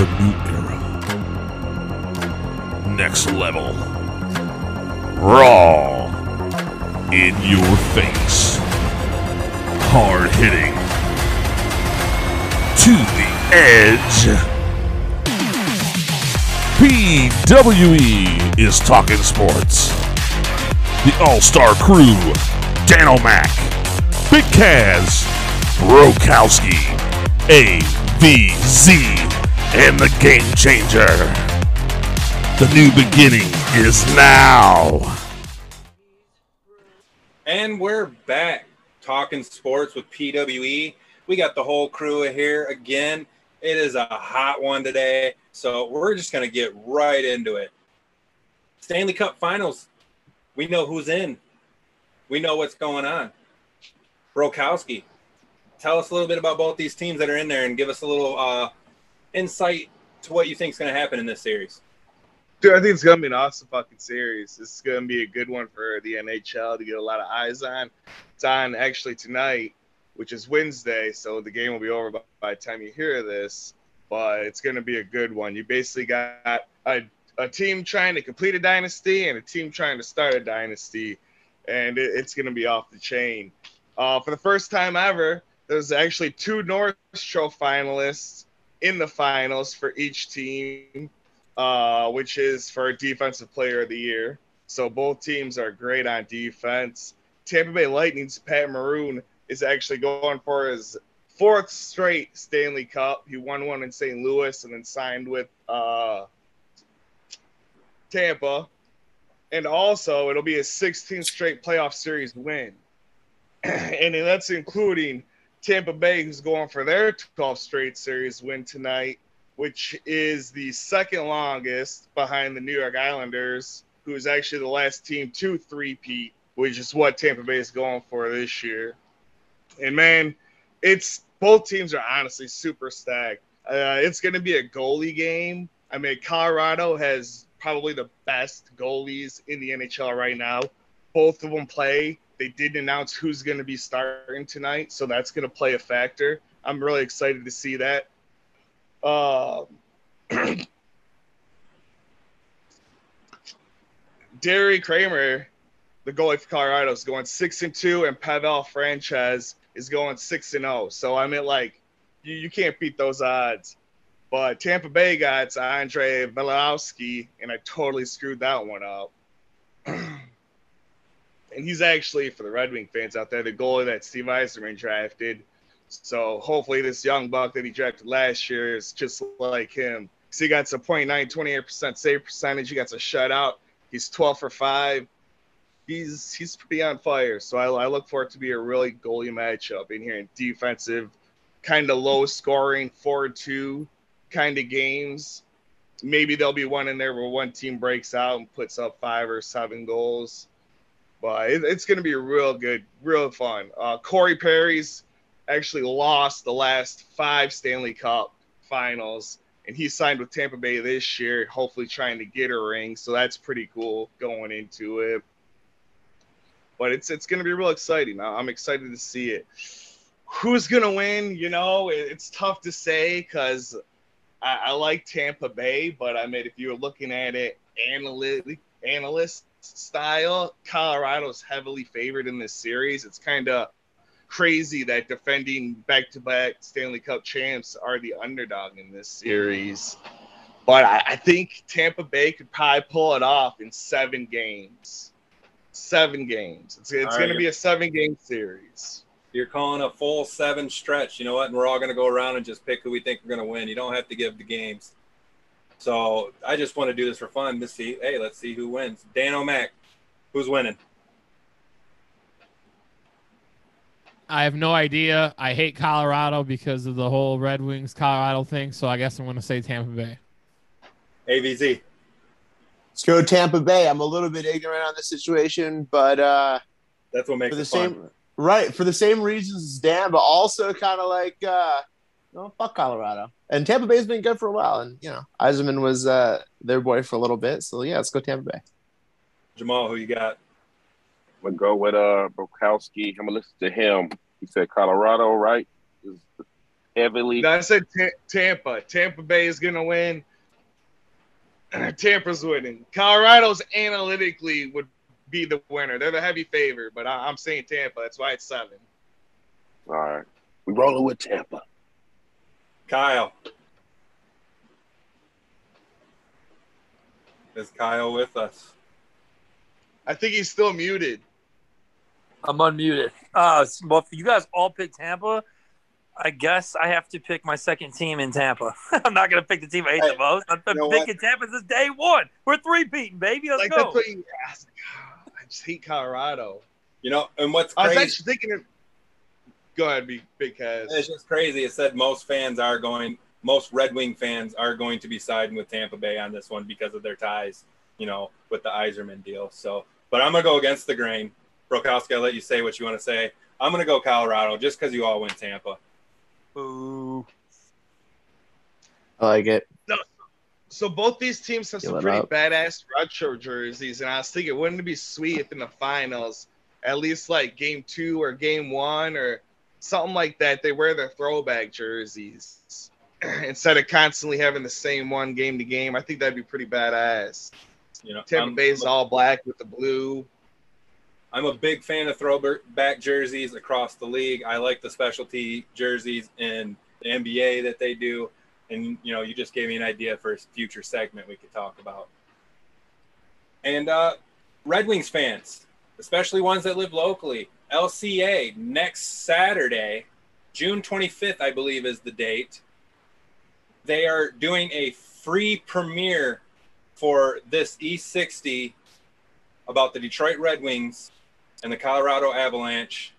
the new era. Next level. Raw. In your face. Hard hitting. To the edge. PWE is talking sports. The all-star crew. Dan-O-Mac. Big Kaz. Brokowski. A V Z. And the game changer. The new beginning is now. And we're back talking sports with PWE. We got the whole crew here again. It is a hot one today, so we're just going to get right into it. Stanley Cup Finals. We know who's in. We know what's going on. Brokowski, tell us a little bit about both these teams that are in there and give us a little insight to what you think is going to happen in this series. Dude, I think it's going to be an awesome fucking series. This is going to be a good one for the NHL to get a lot of eyes on. It's on actually tonight, which is Wednesday, so the game will be over by the time you hear this. But it's going to be a good one. You basically got a team trying to complete a dynasty and a team trying to start a dynasty, and it's going to be off the chain. For the first time ever, there's actually two Norris Trophy finalists in the finals for each team. Which is for Defensive Player of the Year. So both teams are great on defense. Tampa Bay Lightning's Pat Maroon is actually going for his fourth straight Stanley Cup. He won one in St. Louis and then signed with Tampa. And also, it'll be his 16th straight playoff series win. And that's including Tampa Bay, who's going for their 12th straight series win tonight, which is the second longest behind the New York Islanders, who is actually the last team to three-peat, which is what Tampa Bay is going for this year. And, man, it's both teams are honestly super stacked. It's going to be a goalie game. I mean, Colorado has probably the best goalies in the NHL right now. Both of them play. They didn't announce who's going to be starting tonight, so that's going to play a factor. I'm really excited to see that. Derry Kramer, the goalie for Colorado, is going 6-2, and Pavel Franquez is going 6-0. So I mean, like, you can't beat those odds. But Tampa Bay got Andre Vasilevsky, and I totally screwed that one up. And he's actually, for the Red Wing fans out there, the goalie that Steve Yzerman drafted. So hopefully this young buck that he drafted last year is just like him. So he got a .928% save percentage. He got a shutout. He's 12 for 5. He's pretty on fire. So I look for it to be a really goalie matchup in here in defensive, kind of low scoring 4-2 kind of games. Maybe there'll be one in there where one team breaks out and puts up 5 or 7 goals. But it's going to be real good, real fun. Corey Perry's actually lost the last 5 Stanley Cup finals, and he signed with Tampa Bay this year, hopefully trying to get a ring. So that's pretty cool going into it. But it's going to be real exciting. I'm excited to see it. Who's going to win? You know, it's tough to say because I like Tampa Bay, but I mean, if you're looking at it analyst style, Colorado's heavily favored in this series. It's kind of crazy that defending back-to-back Stanley Cup champs are the underdog in this series. But I think Tampa Bay could probably pull it off in 7 games. 7 games. It's going to be a 7-game series. You're calling a full 7 stretch. You know what? And we're all going to go around and just pick who we think we're going to win. You don't have to give the games. So I just want to do this for fun to see, hey, let's see who wins. Dan-O-Mac, who's winning? I have no idea. I hate Colorado because of the whole Red Wings Colorado thing, so I guess I'm going to say Tampa Bay. AVZ. Let's go Tampa Bay. I'm a little bit ignorant on this situation, but that's what makes it fun. Right, for the same reasons as Dan, but also kind of like, no, fuck Colorado. And Tampa Bay's been good for a while, and, you know, Yzerman was their boy for a little bit, so, yeah, let's go Tampa Bay. Jamal, who you got? I'm going to go with Brokowski. I'm going to listen to him. He said Colorado, right? Is heavily. No, I said Tampa. Tampa Bay is going to win. Tampa's winning. Colorado's analytically would be the winner. They're the heavy favorite, but I'm saying Tampa. That's why it's 7. All right. We're rolling with Tampa. Kyle. Is Kyle with us? I think he's still muted. I'm unmuted. Well, if you guys all pick Tampa, I guess I have to pick my second team in Tampa. I'm not going to pick the team I hate the most. I'm picking Tampa since day one. We're 3-peating, baby. Let's go. I just hate Colorado. You know, and what's crazy? I was actually thinking of – go ahead, Big Kaz. It's just crazy. It said most Red Wing fans are going to be siding with Tampa Bay on this one because of their ties, you know, with the Yzerman deal. So, but I'm going to go against the grain. Brokowski, I'll let you say what you want to say. I'm going to go Colorado just because you all win Tampa. Boo. I like it. So both these teams have some pretty badass retro jerseys, and I was thinking, wouldn't it be sweet if in the finals, at least like game 2 or game 1 or something like that, they wear their throwback jerseys instead of constantly having the same one game to game? I think that'd be pretty badass. You know, Tampa Bay's all black with the blue. I'm a big fan of throwback jerseys across the league. I like the specialty jerseys in the NBA that they do. And, you know, you just gave me an idea for a future segment we could talk about. And Red Wings fans, especially ones that live locally, LCA next Saturday, June 25th, I believe is the date. They are doing a free premiere for this E60 about the Detroit Red Wings and the Colorado Avalanche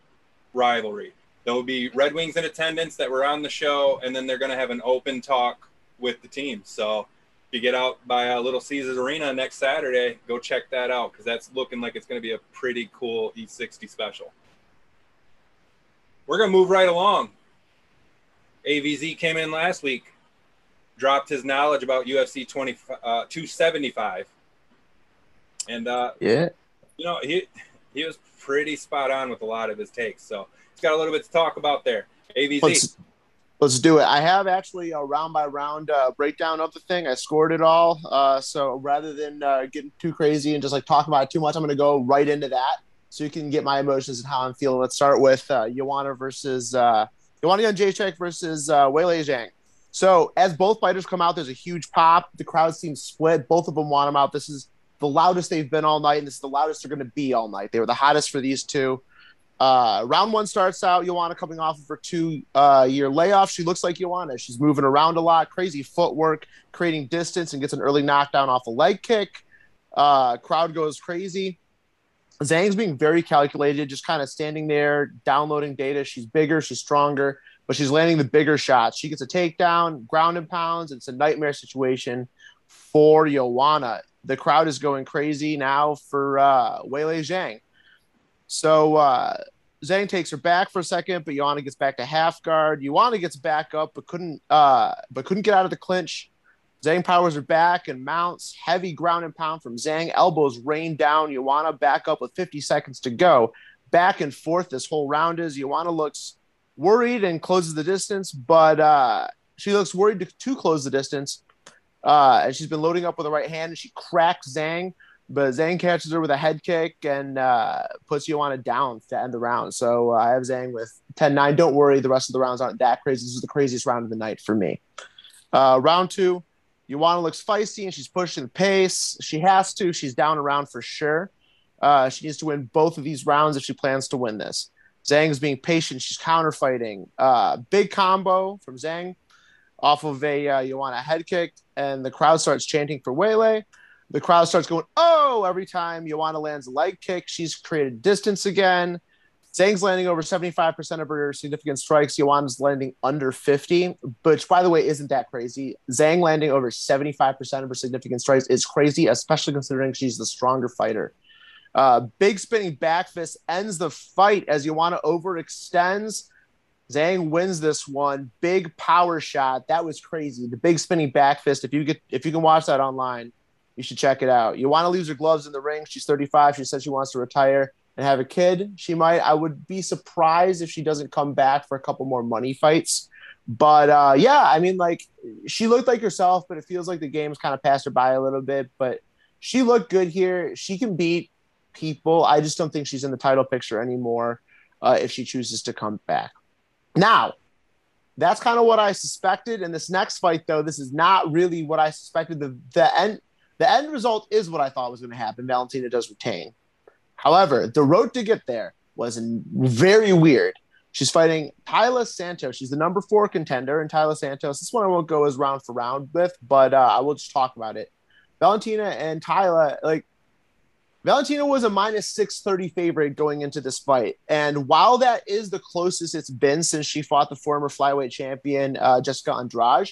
rivalry. There will be Red Wings in attendance that were on the show, and then they're going to have an open talk with the team. So if you get out by Little Caesars Arena next Saturday, go check that out because that's looking like it's going to be a pretty cool E60 special. We're going to move right along. AVZ came in last week, dropped his knowledge about UFC 275. And, yeah, you know, he was pretty spot on with a lot of his takes. So he's got a little bit to talk about there. AVZ. Let's do it. I have actually a round-by-round breakdown of the thing. I scored it all. So rather than getting too crazy and just, like, talking about it too much, I'm going to go right into that so you can get my emotions and how I'm feeling. Let's start with Joanna Jędrzejczyk versus Weili Zhang. So as both fighters come out, there's a huge pop. The crowd seems split. Both of them want them out. This is the loudest they've been all night, and this is the loudest they're going to be all night. They were the hottest for these two. Round one starts out, Joanna coming off of her 2-year layoff. She looks like Joanna. She's moving around a lot, crazy footwork, creating distance, and gets an early knockdown off a leg kick. Crowd goes crazy. Zhang's being very calculated, just kind of standing there, downloading data. She's bigger, she's stronger, but she's landing the bigger shots. She gets a takedown, ground and pounds. It's a nightmare situation for Joanna. The crowd is going crazy now for Weili Zhang. So Zhang takes her back for a second, but Joanna gets back to half guard. Joanna gets back up, but couldn't get out of the clinch. Zhang powers her back and mounts. Heavy ground and pound from Zhang. Elbows rain down. Joanna back up with 50 seconds to go. Back and forth this whole round is. Joanna looks worried and closes the distance, but she looks worried to close the distance. And she's been loading up with the right hand, and she cracks Zhang, but Zhang catches her with a head kick and puts Joanna down to end the round. So I have Zhang with 10-9. Don't worry, the rest of the rounds aren't that crazy. This is the craziest round of the night for me. Round two, Joanna looks feisty, and she's pushing the pace. She has to. She's down a round for sure. She needs to win both of these rounds if she plans to win this. Zhang's being patient. She's counterfighting. Big combo from Zhang off of a Joanna head kick, and the crowd starts chanting for Weili. The crowd starts going, oh, every time Joanna lands a leg kick. She's created distance again. Zhang's landing over 75% of her significant strikes. Joanna's landing under 50, which, by the way, isn't that crazy. Zhang landing over 75% of her significant strikes is crazy, especially considering she's the stronger fighter. Big spinning back fist ends the fight as Joanna overextends. Zhang wins this one. Big power shot. That was crazy. The big spinning back fist. If you can watch that online, you should check it out. Joanna leaves her gloves in the ring. She's 35. She said she wants to retire and have a kid. She might. I would be surprised if she doesn't come back for a couple more money fights. But yeah, I mean, like, she looked like herself, but it feels like the game's kind of passed her by a little bit. But she looked good here. She can beat people. I just don't think she's in the title picture anymore if she chooses to come back. Now, that's kind of what I suspected. In this next fight, though, this is not really what I suspected. The end result is what I thought was going to happen. Valentina does retain. However, the road to get there was very weird. She's fighting Tyler Santos. She's the number 4 contender, and Tyler Santos, this one I won't go as round for round with, but I will just talk about it. Valentina and Tyler, like, Valentina was a minus 630 favorite going into this fight. And while that is the closest it's been since she fought the former flyweight champion, Jessica Andrade,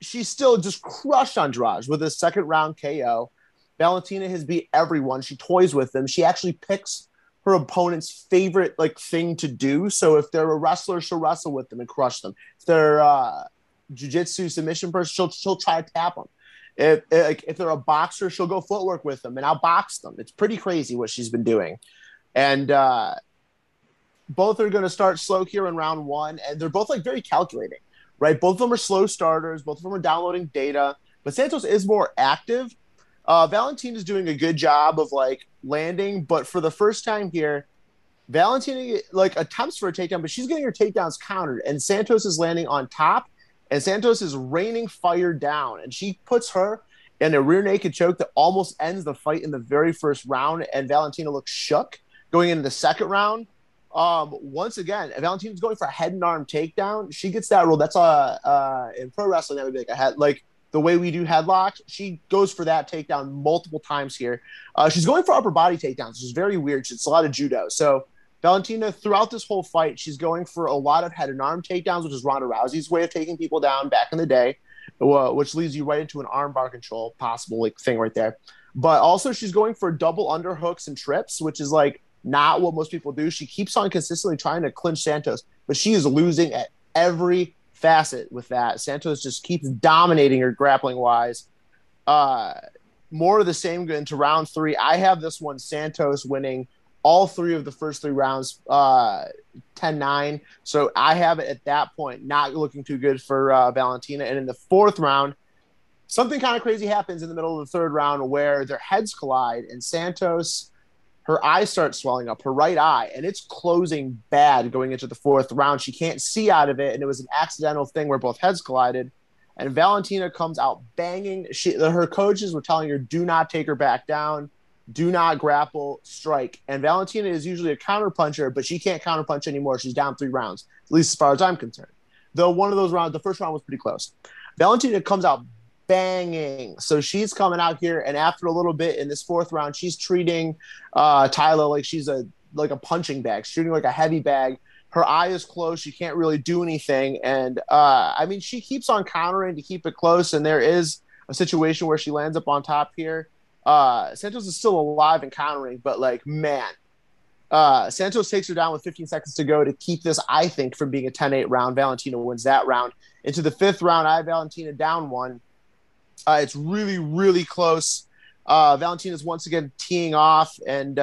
she still just crushed Andrade with a second round KO. Valentina has beat everyone. She toys with them. She actually picks her opponent's favorite, like, thing to do. So if they're a wrestler, she'll wrestle with them and crush them. If they're jiu-jitsu submission person, she'll try to tap them. If they're a boxer, she'll go footwork with them and outbox them. It's pretty crazy what she's been doing. And both are going to start slow here in round one. And they're both, like, very calculating, right? Both of them are slow starters. Both of them are downloading data. But Santos is more active. Valentina's doing a good job of, like, landing. But for the first time here, Valentina, like, attempts for a takedown, but she's getting her takedowns countered. And Santos is landing on top. And Santos is raining fire down, and she puts her in a rear naked choke that almost ends the fight in the very first round, and Valentina looks shook going into the second round. Once again, Valentina's going for a head and arm takedown. She gets that rule. That's in pro wrestling, that would be like a head, like the way we do headlocks. She goes for that takedown multiple times here. She's going for upper body takedowns, which is very weird. It's a lot of judo. So Valentina, throughout this whole fight, she's going for a lot of head and arm takedowns, which is Ronda Rousey's way of taking people down back in the day, which leads you right into an armbar control possible, like, thing right there. But also she's going for double underhooks and trips, which is, like, not what most people do. She keeps on consistently trying to clinch Santos, but she is losing at every facet with that. Santos just keeps dominating her grappling-wise. More of the same into round 3. I have this one, Santos winning all 3 of the first 3 rounds, 10-9. So I have it at that point not looking too good for Valentina. And in the 4th round, something kind of crazy happens in the middle of the 3rd round where their heads collide. And Santos, her eye starts swelling up, her right eye. And it's closing bad going into the 4th round. She can't see out of it. And it was an accidental thing where both heads collided. And Valentina comes out banging. Her coaches were telling her, do not take her back down. Do not grapple, strike. And Valentina is usually a counterpuncher, but she can't counterpunch anymore. She's down 3 rounds, at least as far as I'm concerned. Though one of those rounds, the first round was pretty close. Valentina comes out banging. So she's coming out here, and after a little bit in this 4th round, she's treating Tyler like she's a punching bag, shooting like a heavy bag. Her eye is closed. She can't really do anything. And, I mean, she keeps on countering to keep it close, and there is a situation where she lands up on top here. Santos is still alive and countering, but, like, man, Santos takes her down with 15 seconds to go to keep this, I think, from being a 10-8 round. Valentina wins that round. Into the 5th round, I have Valentina down 1. It's really, really close. Valentina's once again teeing off, and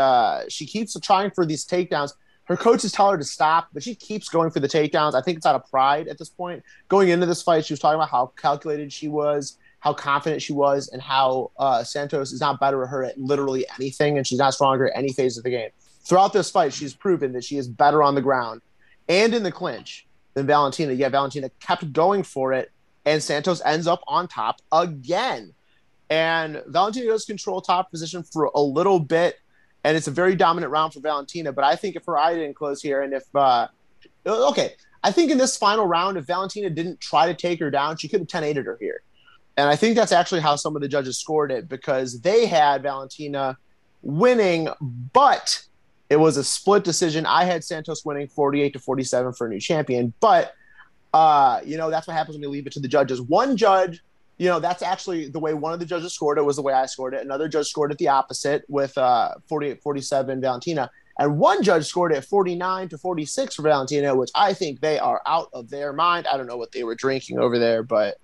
she keeps trying for these takedowns. Her coaches tell her to stop, but she keeps going for the takedowns. I think it's out of pride at this point. Going into this fight, she was talking about how calculated she was, how confident she was, and how Santos is not better at her at literally anything, and she's not stronger at any phase of the game. Throughout this fight, she's proven that she is better on the ground and in the clinch than Valentina. Yeah, Valentina kept going for it, and Santos ends up on top again. And Valentina does control top position for a little bit, and it's a very dominant round for Valentina, but I think if her eye didn't close here, and if I think in this final round, if Valentina didn't try to take her down, she could have 10-8'd her here. And I think that's actually how some of the judges scored it, because they had Valentina winning, but it was a split decision. I had Santos winning 48-47 for a new champion. But, that's what happens when you leave it to the judges. One judge, that's actually the way one of the judges scored it was the way I scored it. Another judge scored it the opposite with 48-47 Valentina. And one judge scored it 49-46 for Valentina, which I think they are out of their mind. I don't know what they were drinking over there, but...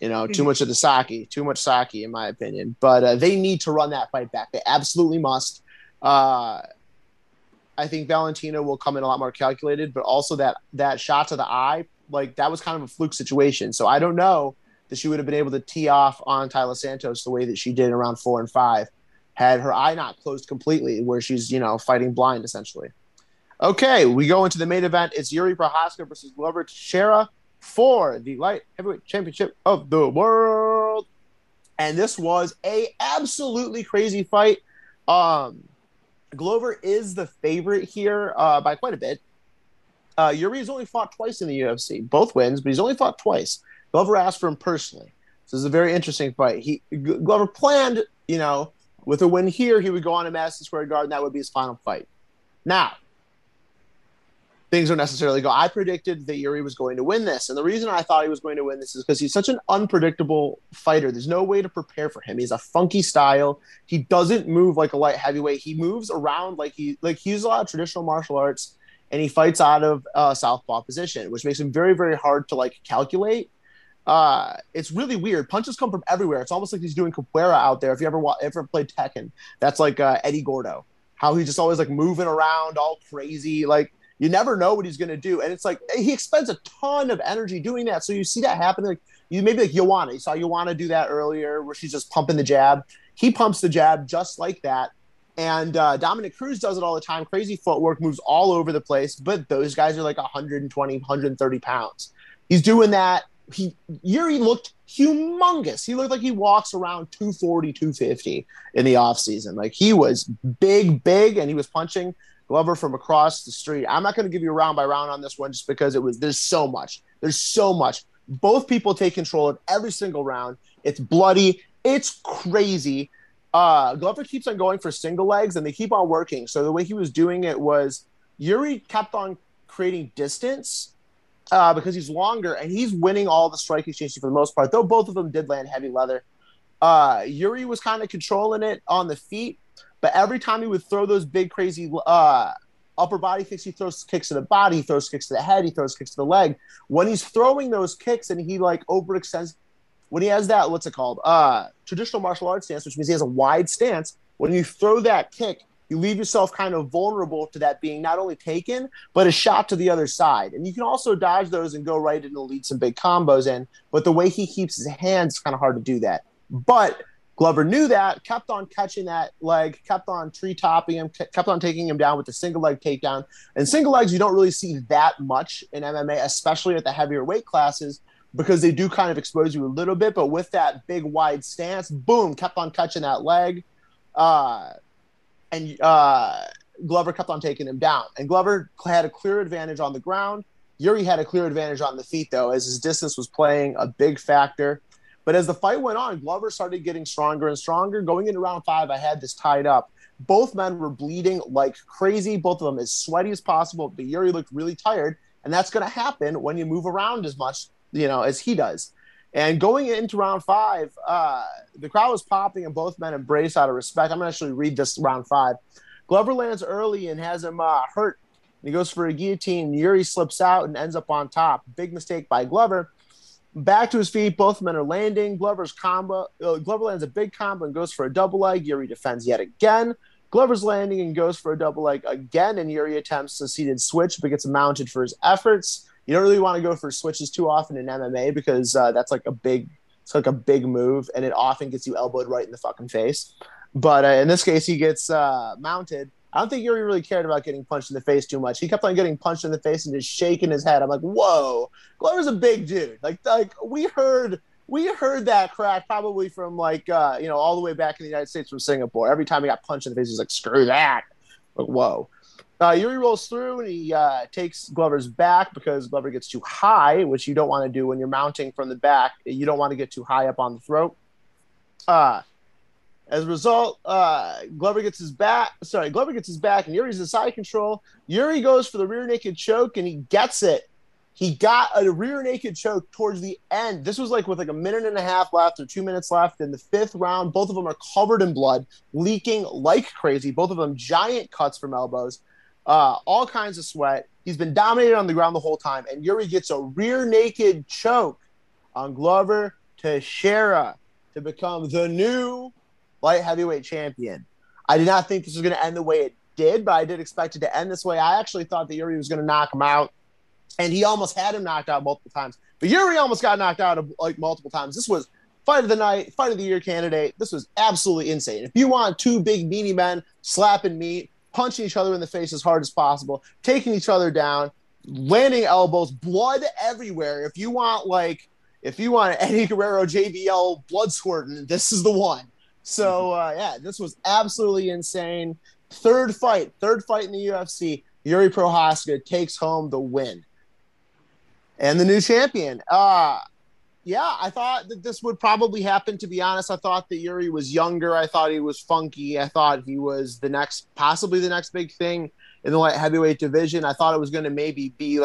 Too much sake, in my opinion. But they need to run that fight back. They absolutely must. I think Valentina will come in a lot more calculated, but also that shot to the eye like that was kind of a fluke situation. So I don't know that she would have been able to tee off on Tyler Santos the way that she did in round 4 and 5 had her eye not closed completely, where she's, you know, fighting blind essentially. Okay, we go into the main event. It's Jiří Procházka versus Glover Teixeira for the light heavyweight championship of the world. And this was a absolutely crazy fight. Glover is the favorite here by quite a bit. Jiří's only fought twice in the UFC, both wins, but he's only fought twice. Glover asked for him personally. So this is a very interesting fight. Glover planned, you know, with a win here, he would go on to Madison Square Garden. That would be his final fight. Now, things don't necessarily go. I predicted that Jiří was going to win this. And the reason I thought he was going to win this is because he's such an unpredictable fighter. There's no way to prepare for him. He's a funky style. He doesn't move like a light heavyweight. He moves around like he uses a lot of traditional martial arts, and he fights out of southpaw position, which makes him very, very hard to like calculate. It's really weird. Punches come from everywhere. It's almost like he's doing capoeira out there. If you ever played Tekken, that's like Eddie Gordo, how he's just always like moving around all crazy. Like, you never know what he's going to do. And it's like, he expends a ton of energy doing that. So you see that happen. Like, you maybe like Joanna, you saw Joanna do that earlier where she's just pumping the jab. He pumps the jab just like that. And Dominic Cruz does it all the time. Crazy footwork, moves all over the place. But those guys are like 120, 130 pounds. He's doing that. Jiří looked humongous. He looked like he walks around 240, 250 in the offseason. Like, he was big, and he was punching Glover from across the street. I'm not going to give you round by round on this one just because there's so much. There's so much. Both people take control of every single round. It's bloody. It's crazy. Glover keeps on going for single legs, and they keep on working. So the way he was doing it was Jiří kept on creating distance because he's longer, and he's winning all the strike exchanges for the most part, though both of them did land heavy leather. Jiří was kind of controlling it on the feet. But every time he would throw those big, crazy upper body kicks, he throws kicks to the body, he throws kicks to the head, he throws kicks to the leg. When he's throwing those kicks and he, like, overextends – when he has that, what's it called? Traditional martial arts stance, which means he has a wide stance. When you throw that kick, you leave yourself kind of vulnerable to that being not only taken, but a shot to the other side. And you can also dodge those and go right in and lead some big combos in. But the way he keeps his hands, it's kind of hard to do that. But – Glover knew that, kept on catching that leg, kept on tree-topping him, kept on taking him down with the single-leg takedown. And single legs, you don't really see that much in MMA, especially at the heavier weight classes, because they do kind of expose you a little bit. But with that big, wide stance, boom, kept on catching that leg. And Glover kept on taking him down. And Glover had a clear advantage on the ground. Jiří had a clear advantage on the feet, though, as his distance was playing a big factor. But as the fight went on, Glover started getting stronger and stronger. Going into round 5, I had this tied up. Both men were bleeding like crazy. Both of them as sweaty as possible. But Jiří looked really tired. And that's going to happen when you move around as much, you know, as he does. And going into round 5, the crowd was popping and both men embraced out of respect. I'm going to actually read this round 5. Glover lands early and has him hurt. He goes for a guillotine. Jiří slips out and ends up on top. Big mistake by Glover. Back to his feet, both men are landing. Glover lands a big combo and goes for a double leg. Jiří defends yet again. Glover's landing and goes for a double leg again, and Jiří attempts a seated switch but gets mounted for his efforts. You don't really want to go for switches too often in MMA because that's like a big move, and it often gets you elbowed right in the fucking face. But in this case, he gets mounted. I don't think Jiří really cared about getting punched in the face too much. He kept on getting punched in the face and just shaking his head. I'm like, whoa, Glover's a big dude. Like we heard that crack probably from like you know, all the way back in the United States from Singapore. Every time he got punched in the face, he's like, screw that. Like, whoa. Jiří rolls through and he takes Glover's back because Glover gets too high, which you don't want to do when you're mounting from the back. You don't want to get too high up on the throat. As a result, Glover gets his back, and Yuri's in side control. Jiří goes for the rear naked choke, and he gets it. He got a rear naked choke towards the end. This was like with like 1.5 minutes left or 2 minutes left in the 5th round. Both of them are covered in blood, leaking like crazy. Both of them giant cuts from elbows, all kinds of sweat. He's been dominated on the ground the whole time, and Jiří gets a rear naked choke on Glover Teixeira to become the new light heavyweight champion. I did not think this was going to end the way it did, but I did expect it to end this way. I actually thought that Jiří was going to knock him out. And he almost had him knocked out multiple times. But Jiří almost got knocked out like multiple times. This was fight of the night, fight of the year candidate. This was absolutely insane. If you want two big meaty men slapping meat, punching each other in the face as hard as possible, taking each other down, landing elbows, blood everywhere. If you want Eddie Guerrero JBL blood squirting, this is the one. So yeah, this was absolutely insane. Third fight in the UFC. Jiří Procházka takes home the win and the new champion. Yeah, I thought that this would probably happen, to be honest. I thought that Jiří was younger. I thought he was funky. I thought he was possibly the next big thing in the light heavyweight division. I thought it was going to maybe be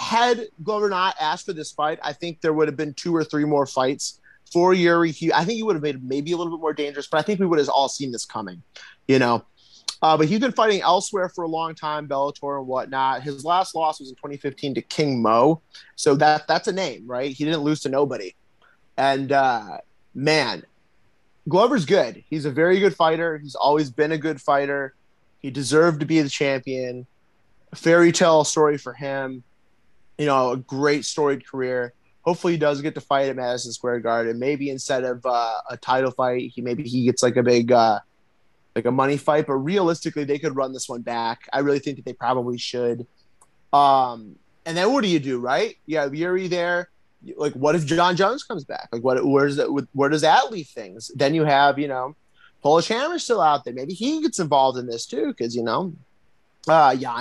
had Glover not asked for this fight, I think there would have been two or three more fights for Jiří. I think he would have made maybe a little bit more dangerous, but I think we would have all seen this coming, But he's been fighting elsewhere for a long time, Bellator and whatnot. His last loss was in 2015 to King Mo. So that's a name, right? He didn't lose to nobody. And, man, Glover's good. He's a very good fighter. He's always been a good fighter. He deserved to be the champion. A fairy tale story for him. A great storied career. Hopefully he does get to fight at Madison Square Garden. Maybe instead of a title fight, he gets like a big – like a money fight, but realistically, they could run this one back. I really think that they probably should. And then what do you do, right? You have Jiří there. Like, what if John Jones comes back? Like, where does that leave things? Then you have, Polish Hammer still out there. Maybe he gets involved in this too, because, Jan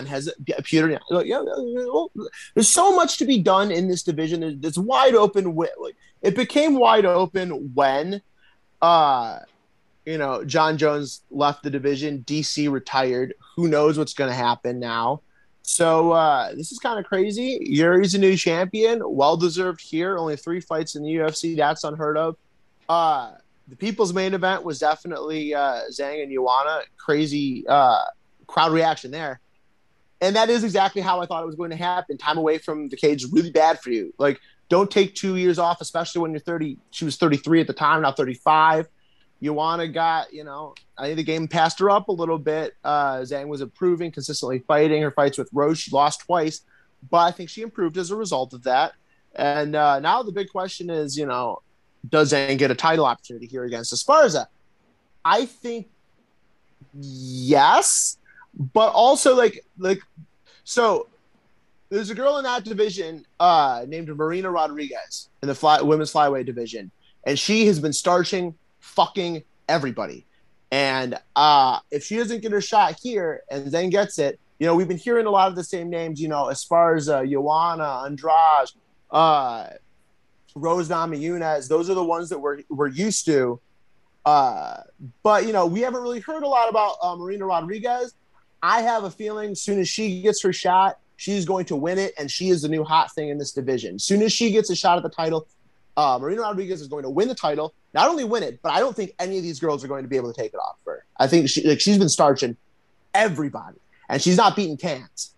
has a pewter. There's so much to be done in this division. It's wide open. It became wide open when, John Jones left the division. DC retired. Who knows what's going to happen now? So this is kind of crazy. Jiří's a new champion. Well-deserved here. Only 3 fights in the UFC. That's unheard of. The people's main event was definitely Zhang and Joanna. Crazy crowd reaction there. And that is exactly how I thought it was going to happen. Time away from the cage is really bad for you. Like, don't take 2 years off, especially when you're 30. She was 33 at the time, now 35. Joanna got, I think the game passed her up a little bit. Zhang was improving, consistently fighting. Her fights with Rose, she lost twice, but I think she improved as a result of that. And now the big question is, does Zhang get a title opportunity here against Esparza? I think yes, but also so there's a girl in that division named Marina Rodriguez in the women's flyweight division, and she has been starching fucking everybody, and if she doesn't get her shot here and then gets it, we've been hearing a lot of the same names, Esparza, Joanna, Andrade, Rose Namajunas. Those are the ones that we're used to, but we haven't really heard a lot about Marina Rodriguez. I have a feeling soon as she gets her shot, she's going to win it, and she is the new hot thing in this division. Soon as she gets a shot at the title, Marina Rodriguez is going to win the title. Not only win it, but I don't think any of these girls are going to be able to take it off her. I think she's been starching everybody, and she's not beating cans.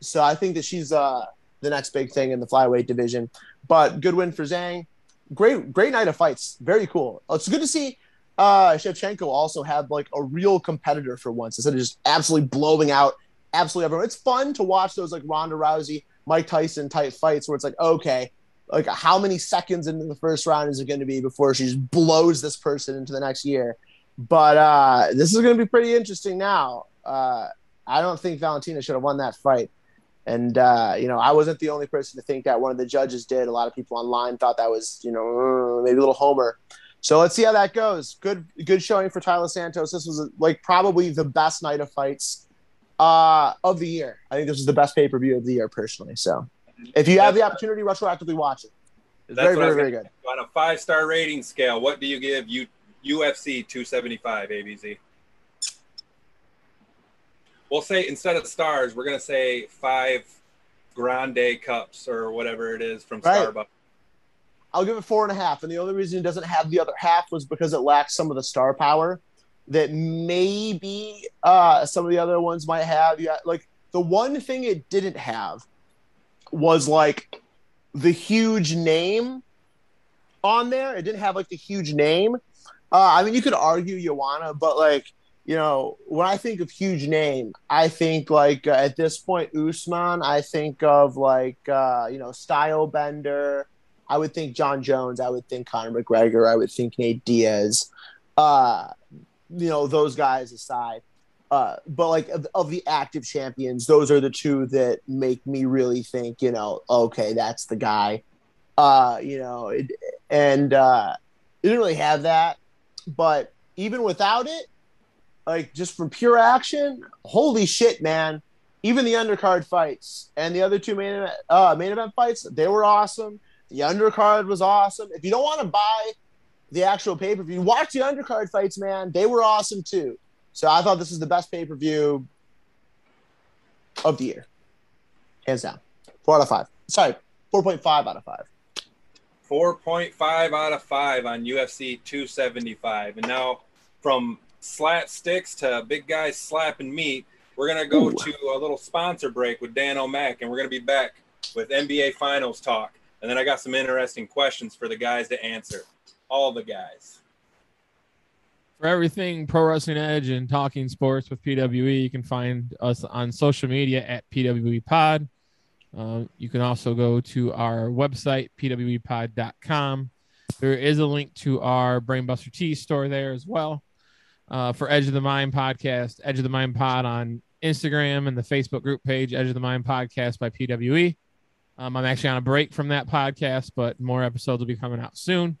So I think that she's the next big thing in the flyweight division. But good win for Zhang. Great night of fights. Very cool. It's good to see Shevchenko also have a real competitor for once instead of just absolutely blowing out absolutely everyone. It's fun to watch those Ronda Rousey, Mike Tyson type fights where it's okay. How many seconds into the first round is it going to be before she just blows this person into the next year? But this is going to be pretty interesting now. I don't think Valentina should have won that fight. And, I wasn't the only person to think that. One of the judges did. A lot of people online thought that was, maybe a little homer. So let's see how that goes. Good showing for Tyler Santos. This was, probably the best night of fights of the year. I think this was the best pay-per-view of the year, personally, so. If you have the opportunity, retroactively watch it. It's very, very, very good. On a 5-star rating scale, what do you give UFC 275, ABZ? We'll say instead of stars, we're going to say 5 grande cups or whatever it is from Starbucks. I'll give it 4.5. And the only reason it doesn't have the other half was because it lacks some of the star power that maybe some of the other ones might have. Yeah, the one thing it didn't have was the huge name on there. It didn't have the huge name. I mean, you could argue Joanna, but you know, when I think of huge name, I think like at this point, Usman, I think of like, you know, Stylebender. I would think John Jones. I would think Conor McGregor. I would think Nate Diaz. You know, those guys aside. But like of the active champions, those are the two that make me really think, you know, okay, that's the guy. You know, you didn't really have that. But even without it, like just from pure action, holy shit, man. Even the undercard fights and the other two main event fights, they were awesome. The undercard was awesome. If you don't want to buy the actual pay-per-view, watch the undercard fights, man. They were awesome too. So I thought this was the best pay-per-view of the year. Hands down. 4 out of 5. Sorry, 4.5 out of 5. 4.5 out of 5 on UFC 275. And now from slat sticks to big guys slapping meat, we're going to go to a little sponsor break with Dan-O-Mac, and we're going to be back with NBA Finals talk. And then I got some interesting questions for the guys to answer. All the guys. For everything Pro Wrestling Edge and talking sports with PWE, you can find us on social media at PWE Pod. You can also go to our website, pwepod.com. There is a link to our Brainbuster Tea store there as well. For Edge of the Mind Podcast, Edge of the Mind Pod on Instagram, and the Facebook group page, Edge of the Mind Podcast by PWE. I'm actually on a break from that podcast, but more episodes will be coming out soon.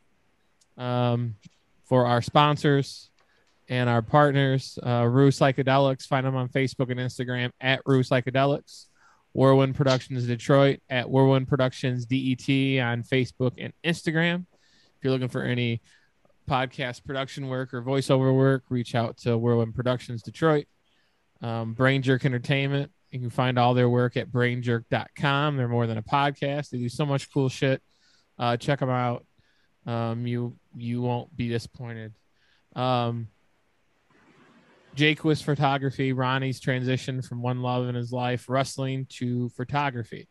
For our sponsors and our partners, Rue Psychedelics, find them on Facebook and Instagram at Rue Psychedelics. Whirlwind Productions Detroit at Whirlwind Productions DET on Facebook and Instagram. If you're looking for any podcast production work or voiceover work, reach out to Whirlwind Productions Detroit. Brain Jerk Entertainment. You can find all their work at brainjerk.com. They're more than a podcast. They do so much cool shit. Check them out. You won't be disappointed. Jaquist Photography, Ronnie's transition from one love in his life, wrestling, to photography.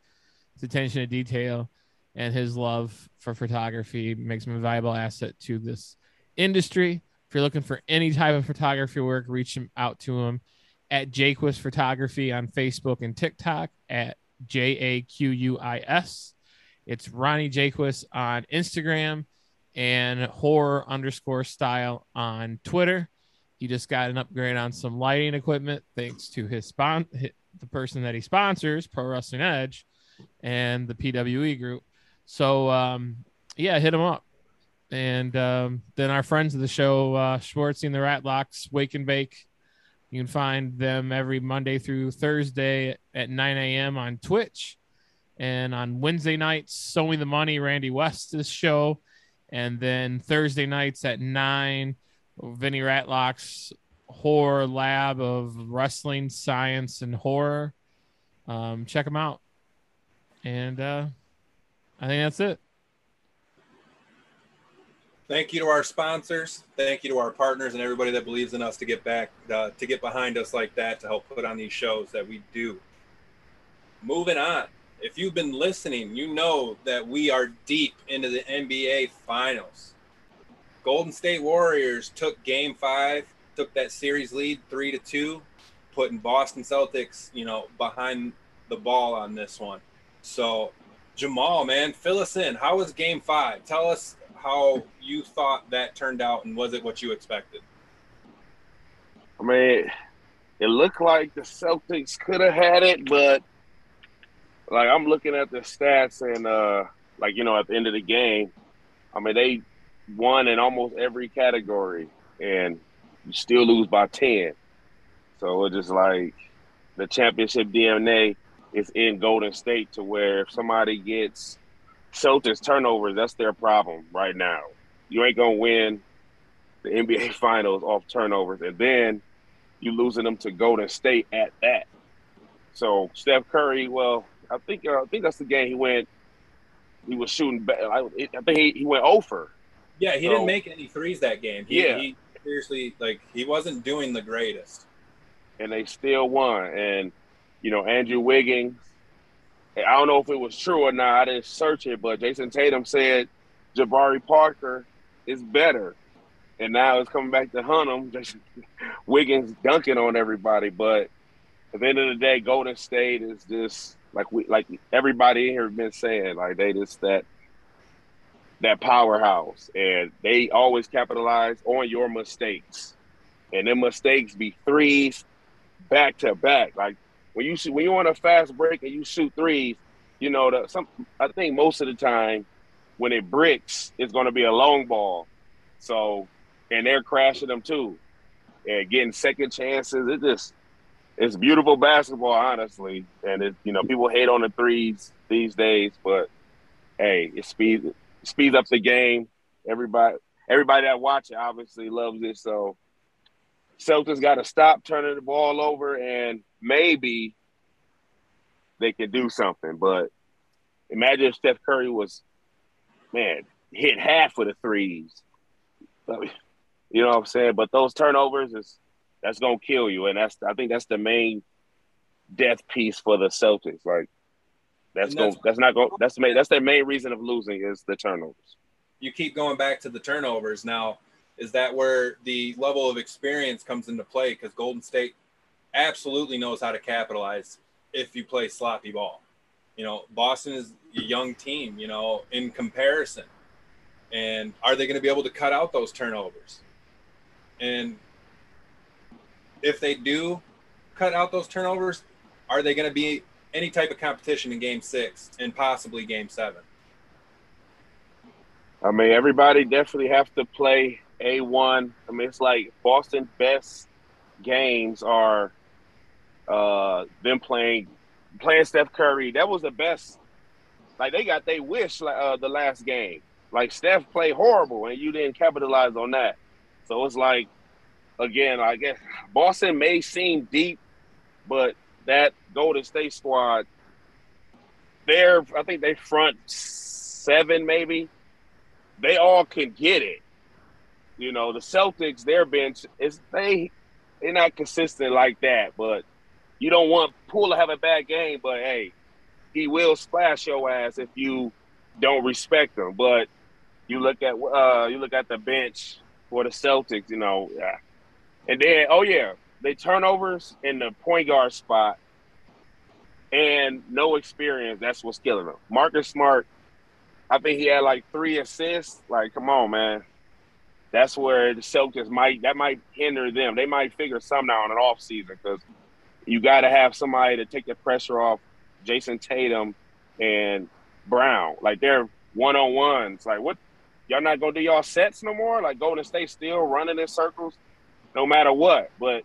His attention to detail and his love for photography makes him a valuable asset to this industry. If you're looking for any type of photography work, reach out to him at Jaquist Photography on Facebook and TikTok at JAQUIS. It's Ronnie Jaquist on Instagram and horror_style on Twitter. He just got an upgrade on some lighting equipment thanks to his the person that he sponsors, Pro Wrestling Edge, and the PWE group. So, yeah, hit him up. And then our friends of the show, Schwartzy and the Ratlocks, Wake and Bake. You can find them every Monday through Thursday at 9 a.m. on Twitch. And on Wednesday nights, Sewing the Money, Randy West's show. And then Thursday nights at 9, Vinny Ratlock's Horror Lab of Wrestling, Science, and Horror. Check them out. And I think that's it. Thank you to our sponsors. Thank you to our partners and everybody that believes in us to get back, to get behind us like that, to help put on these shows that we do. Moving on. If you've been listening, you know that we are deep into the NBA Finals. Golden State Warriors took Game 5, took that series lead 3-2, putting Boston Celtics, you know, behind the ball on this one. So, Jamal, man, fill us in. How was Game 5? Tell us how you thought that turned out, and was it what you expected? I mean, it looked like the Celtics could have had it, but like, I'm looking at the stats and, like, you know, at the end of the game, I mean, they won in almost every category and you still lose by 10. So it's just like the championship DNA is in Golden State, to where if somebody gets Celtics turnovers, that's their problem right now. You ain't going to win the NBA Finals off turnovers. And then you're losing them to Golden State at that. So Steph Curry, well, I think that's the game he went. He was shooting back. I think he went over. Yeah, he didn't make any threes that game. He seriously, like, he wasn't doing the greatest. And they still won. And you know, Andrew Wiggins. I don't know if it was true or not. I didn't search it, but Jason Tatum said Jabari Parker is better. And now it's coming back to hunt them. Just Wiggins dunking on everybody. But at the end of the day, Golden State is just like everybody in here has been saying, like they just that powerhouse, and they always capitalize on your mistakes. And their mistakes be threes back to back. Like when you're on a fast break and you shoot threes, you know, I think most of the time when it bricks, it's going to be a long ball. So, and they're crashing them too, and getting second chances. It's beautiful basketball, honestly. And people hate on the threes these days, but hey, it speeds up the game. Everybody that watch it obviously loves it. So, Celtics got to stop turning the ball over, and maybe they could do something. But imagine if Steph Curry hit half of the threes. You know what I'm saying? But those turnovers, that's going to kill you. And I think that's the main death piece for the Celtics. Like that's their main reason of losing is the turnovers. You keep going back to the turnovers. Now, is that where the level of experience comes into play? Because Golden State absolutely knows how to capitalize if you play sloppy ball. You know, Boston is a young team, you know, in comparison. And are they going to be able to cut out those turnovers? And if they do cut out those turnovers, are they going to be any type of competition in Game 6 and possibly Game 7? I mean, everybody definitely have to play A1. I mean, it's like Boston's best games are them playing Steph Curry. That was the best. Like, they got their wish the last game. Like, Steph played horrible, and you didn't capitalize on that. So it's like, again, I guess Boston may seem deep, but that Golden State squad, I think they front 7 maybe. They all can get it. You know, the Celtics, their bench, they're not consistent like that. But you don't want Poole to have a bad game, but, hey, he will splash your ass if you don't respect him. But you look at the bench for the Celtics, you know, and then they turnovers in the point guard spot and no experience. That's what's killing them. Marcus Smart, I think he had like 3 assists. Like, come on, man. That's where the Celtics might hinder them. They might figure something out in an offseason because you got to have somebody to take the pressure off Jason Tatum and Brown. Like, they're one-on-ones. Like, what? Y'all not going to do y'all sets no more? Like, Golden State still running in circles no matter what. But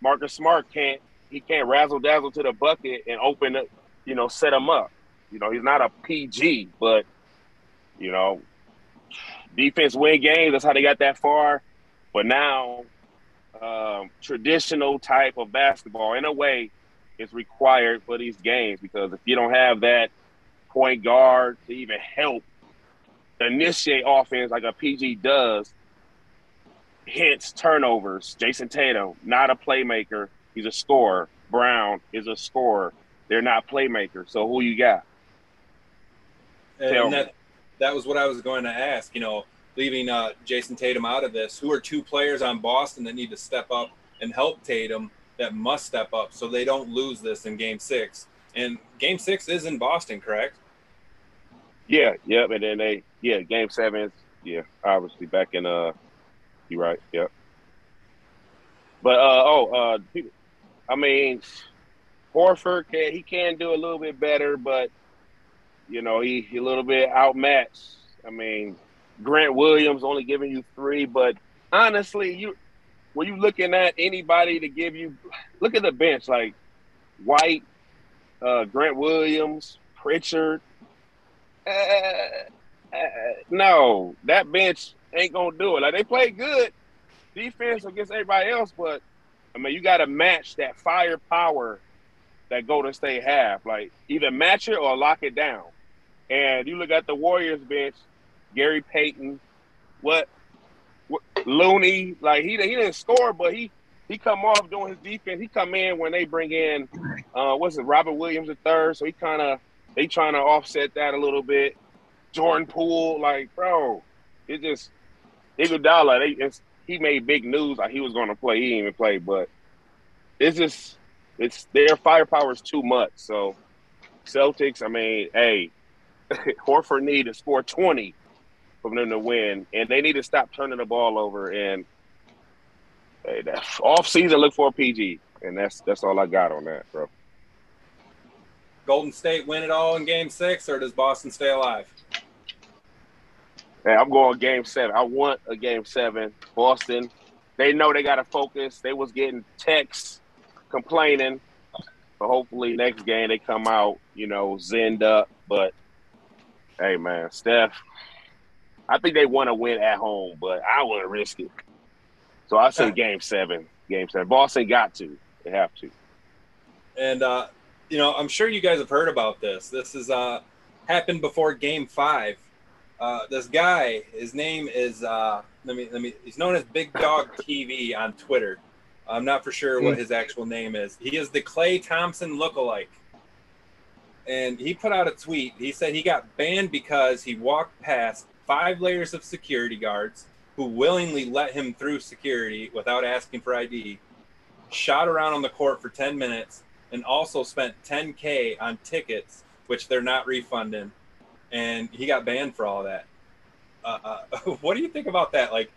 Marcus Smart can't razzle-dazzle to the bucket and open it, you know, set him up. You know, he's not a PG, but, you know, defense win games. That's how they got that far. But now traditional type of basketball, in a way, is required for these games because if you don't have that point guard to even help initiate offense like a PG does, hence turnovers. Jason Tatum, not a playmaker. He's a scorer. Brown is a scorer. They're not playmakers. So who you got? And that was what I was going to ask, you know, leaving Jason Tatum out of this. Who are 2 players on Boston that need to step up and help Tatum, that must step up so they don't lose this in Game 6? And Game 6 is in Boston, correct? Yeah, yep. And then Game 7, obviously back in you're right, yep. But I mean, Horford he can do a little bit better, but you know he a little bit outmatched. I mean, Grant Williams only giving you 3, but honestly, when you looking at anybody to give you, look at the bench like White. Grant Williams, Pritchard. No, that bench ain't gonna do it. Like, they play good defense against everybody else, but I mean, you gotta match that firepower that Golden State have. Like, either match it or lock it down. And you look at the Warriors bench, Gary Payton, what Looney? Like, he didn't score, but he come off doing his defense. He come in when they bring in, Robert Williams III. So they trying to offset that a little bit. Jordan Poole, like, bro, Iguodala, he made big news. Like he was going to play. He didn't even play. But it's just their firepower is too much. So Celtics, I mean, hey, Horford need to score 20 from them to win, and they need to stop turning the ball over. And hey, that's off season. Look for a PG, and that's all I got on that, bro. Golden State win it all in Game 6, or does Boston stay alive? Hey, I'm going Game 7. I want a Game 7. Boston, they know they got to focus. They was getting texts complaining. So hopefully next game they come out, you know, zenned up. But, hey, man, Steph, I think they want to win at home, but I wouldn't risk it. So I say Game 7. Game 7. Boston got to. They have to. And, you know, I'm sure you guys have heard about this. This has happened before Game 5. This guy, his name is he's known as Big Dog TV on Twitter. I'm not for sure what his actual name is. He is the Klay Thompson lookalike, and he put out a tweet. He said he got banned because he walked past 5 layers of security guards who willingly let him through security without asking for ID, shot around on the court for 10 minutes, and also spent $10K on tickets, which they're not refunding. And he got banned for all that. What do you think about that? Like,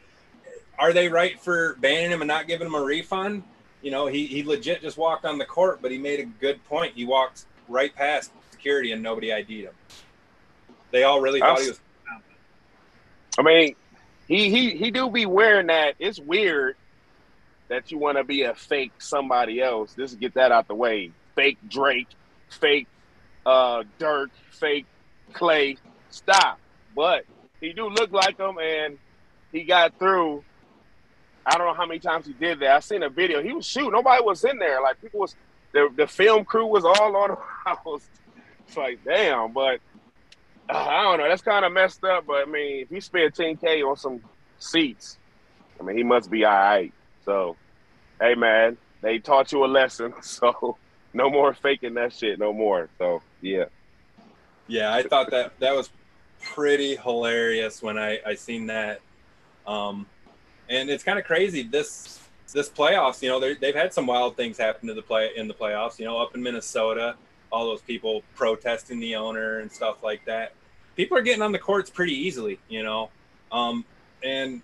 are they right for banning him and not giving him a refund? You know, he legit just walked on the court, but he made a good point. He walked right past security and nobody ID'd him. They all really thought he was. I mean, he do be wearing that. It's weird that you want to be a fake somebody else. Just get that out the way. Fake Drake, fake Dirk, fake Klay, stop. But he do look like him, and he got through. I don't know how many times he did that. I seen a video. He was shooting. Nobody was in there. Like, people was – the film crew was all on him. I was like, damn. But I don't know. That's kind of messed up. But, I mean, if he spent $10K on some seats, I mean, he must be all right. So, hey, man, they taught you a lesson. So, no more faking that shit no more. So, yeah. Yeah, I thought that was pretty hilarious when I seen that. And it's kind of crazy. This playoffs, you know, they've had some wild things happen to the playoffs. You know, up in Minnesota, all those people protesting the owner and stuff like that. People are getting on the courts pretty easily, you know. And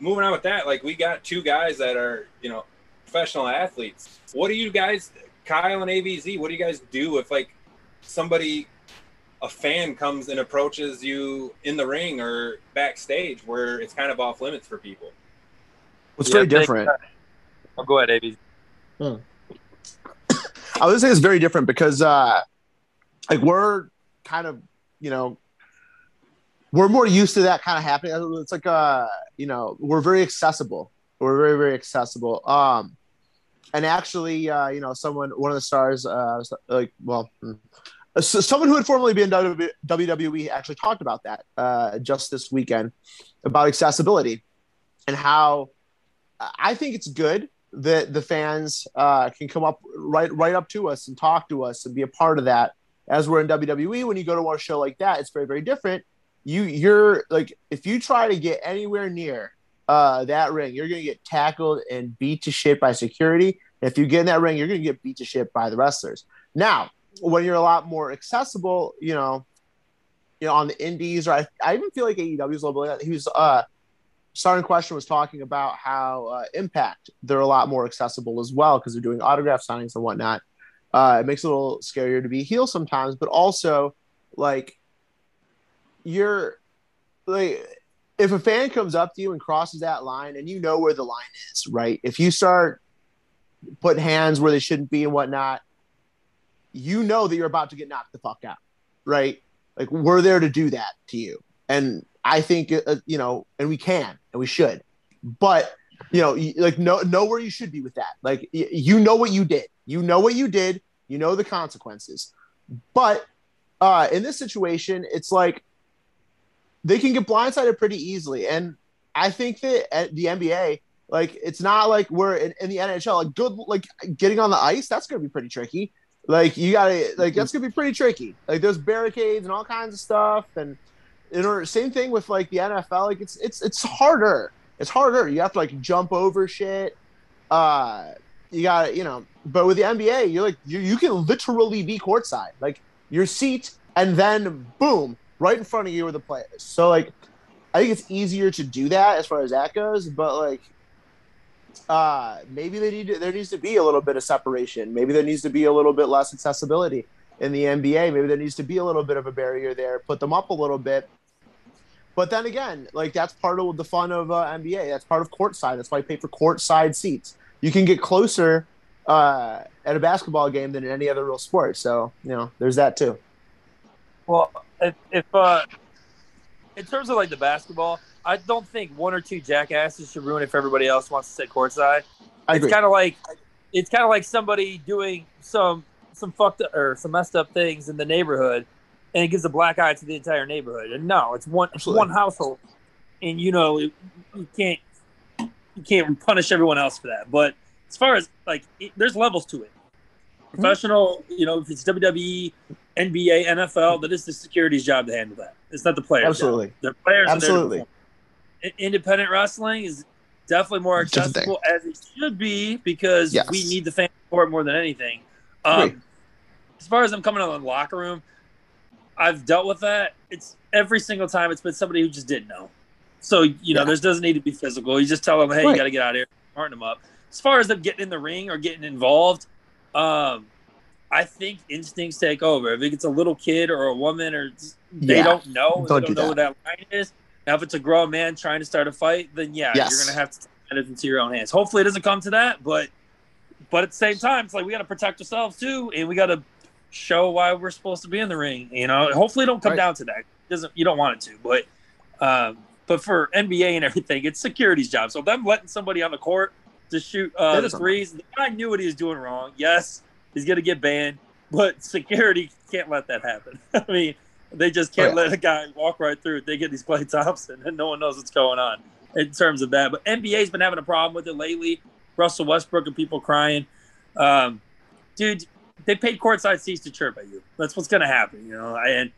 moving on with that, like, we got 2 guys that are, you know, professional athletes. What do you guys, Kyle and AVZ, what do you guys do if, like, somebody – a fan comes and approaches you in the ring or backstage where it's kind of off limits for people? It's very different. Oh, go ahead, AV. I would say it's very different because like, we're kind of, you know, we're more used to that kind of happening. It's like, you know, we're very accessible. We're very, very accessible. And actually, you know, one of the stars, like, well, someone who had formerly been WWE actually talked about that just this weekend, about accessibility and how I think it's good that the fans can come up right up to us and talk to us and be a part of that. As we're in WWE, when you go to a show like that, it's very, very different. You're like, if you try to get anywhere near that ring, you're going to get tackled and beat to shit by security. And if you get in that ring, you're going to get beat to shit by the wrestlers. Now, when you're a lot more accessible, you know, on the indies, or I even feel like AEW's a little bit like that. He was Starting Question was talking about how Impact, they're a lot more accessible as well because they're doing autograph signings and whatnot. It makes it a little scarier to be a heel sometimes, but also, like, you're like, if a fan comes up to you and crosses that line, and you know where the line is, right? If you start putting hands where they shouldn't be and whatnot, you know that you're about to get knocked the fuck out, right? Like, we're there to do that to you. And I think, you know, and we can, and we should. But, you know, like, know where you should be with that. Like, you know what you did. You know what you did. You know the consequences. But in this situation, it's like they can get blindsided pretty easily. And I think that at the NBA, like, it's not like we're in the NHL. Like, good, like, getting on the ice, that's going to be pretty tricky. Like, you gotta, like, that's gonna be pretty tricky. Like, there's barricades and all kinds of stuff, and same thing with, like, the NFL. Like, it's harder it's harder. You have to like jump over shit. You got to, you know, but with the NBA, you're like, you can literally be courtside, like your seat, and then boom, right in front of you are the players. So like, I think it's easier to do that as far as that goes, but like, maybe there needs to be a little bit of separation. Maybe there needs to be a little bit less accessibility in the NBA. Maybe there needs to be a little bit of a barrier there, put them up a little bit. But then again, like that's part of the fun of NBA. That's part of courtside. That's why I pay for courtside seats. You can get closer at a basketball game than in any other real sport. So, you know, there's that too. Well, if in terms of like the basketball, I don't think one or two jackasses should ruin it if everybody else wants to sit courtside. I agree. It's kind of like somebody doing some fucked up or some messed up things in the neighborhood, and it gives a black eye to the entire neighborhood. And no, it's one household, and you know you can't punish everyone else for that. But as far as like, there's levels to it. Professional, you know, if it's WWE, NBA, NFL, that is the security's job to handle that. It's not the players. Absolutely, the players. Absolutely. Independent wrestling is definitely more accessible as it should be because we need the fan support more than anything. As far as I'm coming out of the locker room, I've dealt with that. It's every single time it's been somebody who just didn't know. So, you know, there doesn't need to be physical. You just tell them, hey, you got to get out of here. Martin them up. As far as them getting in the ring or getting involved, I think instincts take over. If it's a little kid or a woman or they don't know, they don't know what that line is. Now, if it's a grown man trying to start a fight, then, you're going to have to take matters into your own hands. Hopefully it doesn't come to that, but at the same time, it's like we got to protect ourselves too, and we got to show why we're supposed to be in the ring. You know, hopefully it don't come down to that. You don't want it to, but for NBA and everything, it's security's job. So if I'm letting somebody on the court to shoot the threes, the guy knew what he was doing wrong. Yes, he's going to get banned, but security can't let that happen. I mean, they just can't let a guy walk right through it. They get these play tops, and no one knows what's going on in terms of that. But NBA's been having a problem with it lately. Russell Westbrook and people crying. Dude, they paid courtside seats to chirp at you. That's what's going to happen, you know. And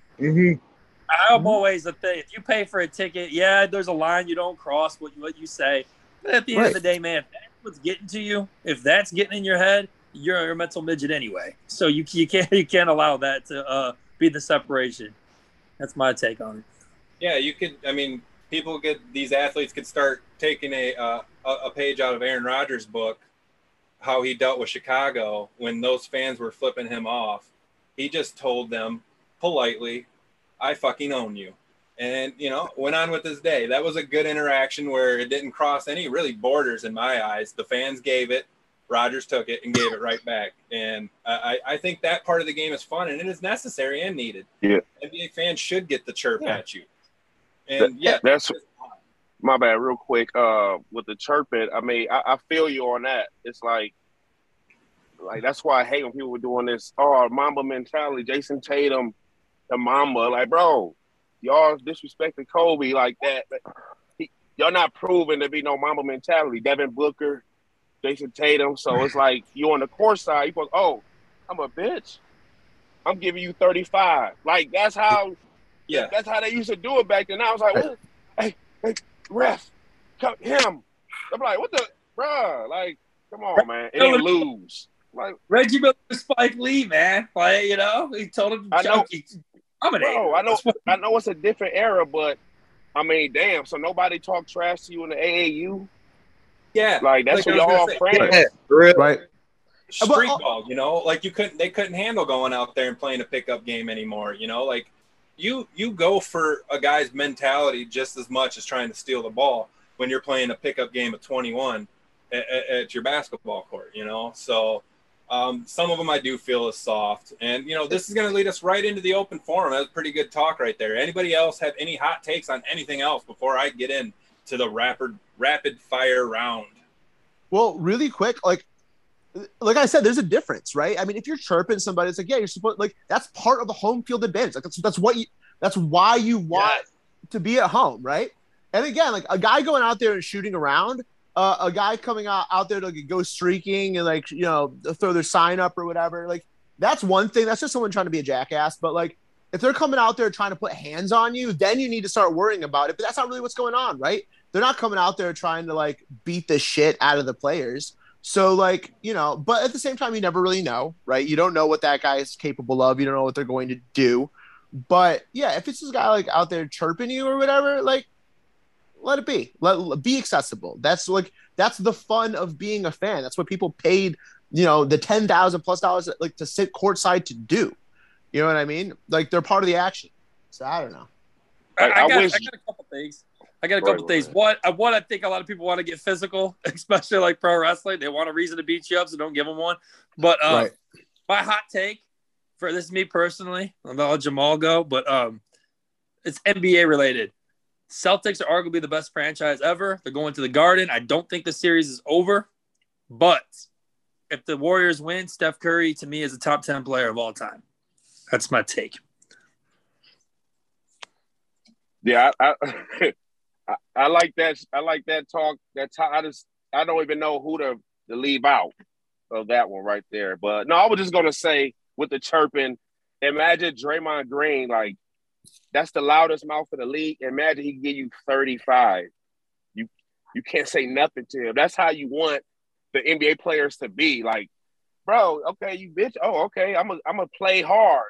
I'm always a thing. If you pay for a ticket, there's a line you don't cross, what you say. But at the end of the day, man, if that's what's getting to you, if that's getting in your head, you're a mental midget anyway. So you can't allow that to be the separation. That's my take on it. Yeah, you could. I mean, these athletes could start taking a page out of Aaron Rodgers' book, how he dealt with Chicago when those fans were flipping him off. He just told them politely, "I fucking own you," and you know, went on with his day. That was a good interaction where it didn't cross any really borders in my eyes. The fans gave it. Rodgers took it and gave it right back. And I think that part of the game is fun, and it is necessary and needed. Yeah. NBA fans should get the chirp at you. And, that's – my bad, real quick. With the chirping, I mean, I feel you on that. It's like that's why I hate when people were doing this, Mamba mentality, Jason Tatum, the Mamba. Like, bro, y'all disrespecting Kobe like that. Y'all not proven to be no Mamba mentality. Devin Booker, Jason Tatum, so it's like you on the court side, you go, oh, I'm a bitch. I'm giving you 35. Like that's how they used to do it back then. I was like, what? Hey, ref, come him. I'm like, what the bruh? Like, come on, man. It ain't lose. Like Reggie Miller, Spike Lee, man. Like, you know, he told him to choke. I'm an bro, I know it's a different era, but I mean, damn, so nobody talked trash to you in the AAU? Yeah, like that's what y'all friends, right? Street ball, you know, like they couldn't handle going out there and playing a pickup game anymore. You know, like you go for a guy's mentality just as much as trying to steal the ball when you're playing a pickup game of 21 at your basketball court. You know, so some of them I do feel is soft, and you know this is going to lead us right into the open forum. That was pretty good talk right there. Anybody else have any hot takes on anything else before I get in to the rapid fire round? Well, really quick, like I said, there's a difference, right? I mean, if you're chirping somebody, it's like, yeah, you're supposed, like that's part of the home field advantage. Like that's why you want to be at home, right? And again, like a guy going out there and shooting around, a guy coming out there to like, go streaking and like, you know, throw their sign up or whatever. Like that's one thing. That's just someone trying to be a jackass. But like, if they're coming out there trying to put hands on you, then you need to start worrying about it. But that's not really what's going on, right? they're not coming out there trying to like beat the shit out of the players. So like, you know, but at the same time, you never really know, right? You don't know what that guy is capable of. You don't know what they're going to do. But yeah, if it's this guy like out there chirping you or whatever, like let it be. Let be accessible. That's like, that's the fun of being a fan. That's what people paid, you know, the $10,000+ like to sit courtside to do. You know what I mean? Like they're part of the action. So I don't know. I got a couple things. I got a couple things. One, I think a lot of people want to get physical, especially like pro wrestling. They want a reason to beat you up, so don't give them one. But my hot take for this is me personally. I'll let Jamal go, but it's NBA related. Celtics are arguably the best franchise ever. They're going to the Garden. I don't think the series is over, but if the Warriors win, Steph Curry to me is a top 10 player of all time. That's my take. Yeah, I like that. I like that talk. I don't even know who to leave out of that one right there. But no, I was just gonna say with the chirping, imagine Draymond Green, like that's the loudest mouth in the league. Imagine he can give you 35. You can't say nothing to him. That's how you want the NBA players to be. Like, bro, okay, you bitch. Oh, okay, I'm gonna play hard.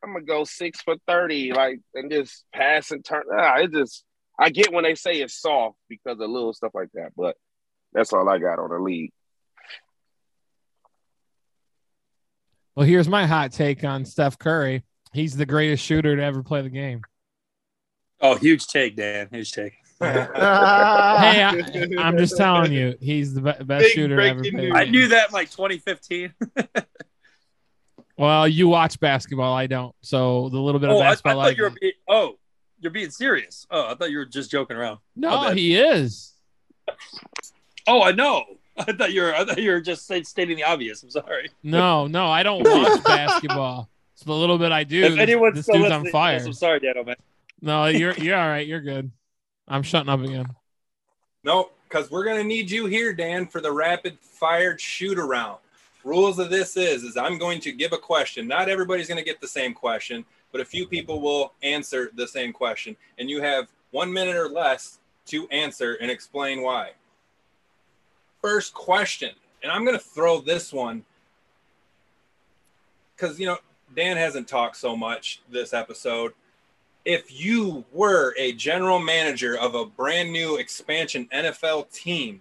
I'm gonna go 6 for 30, like, and just pass and turn. I get when they say it's soft because of little stuff like that, but that's all I got on the league. Well, here's my hot take on Steph Curry. He's the greatest shooter to ever play the game. Oh, huge take, Dan. Huge take. I'm just telling you, he's the best shooter ever. I knew that in like 2015. Well, you watch basketball. I don't. So the little bit of basketball. You're being serious. Oh, I thought you were just joking around. No, he is. Oh, I know. I thought you were just stating the obvious. I'm sorry. No, I don't watch basketball. It's the little bit I do. If anyone's this still dude's on fire. Yes, I'm sorry, Dan-O-Mac. No, you're all right. You're good. I'm shutting up again. No, because we're gonna need you here, Dan, for the rapid fire shoot around. Rules of this is I'm going to give a question. Not everybody's going to get the same question, but a few people will answer the same question. And you have 1 minute or less to answer and explain why. First question, and I'm going to throw this one because, you know, Dan hasn't talked so much this episode. If you were a general manager of a brand new expansion NFL team,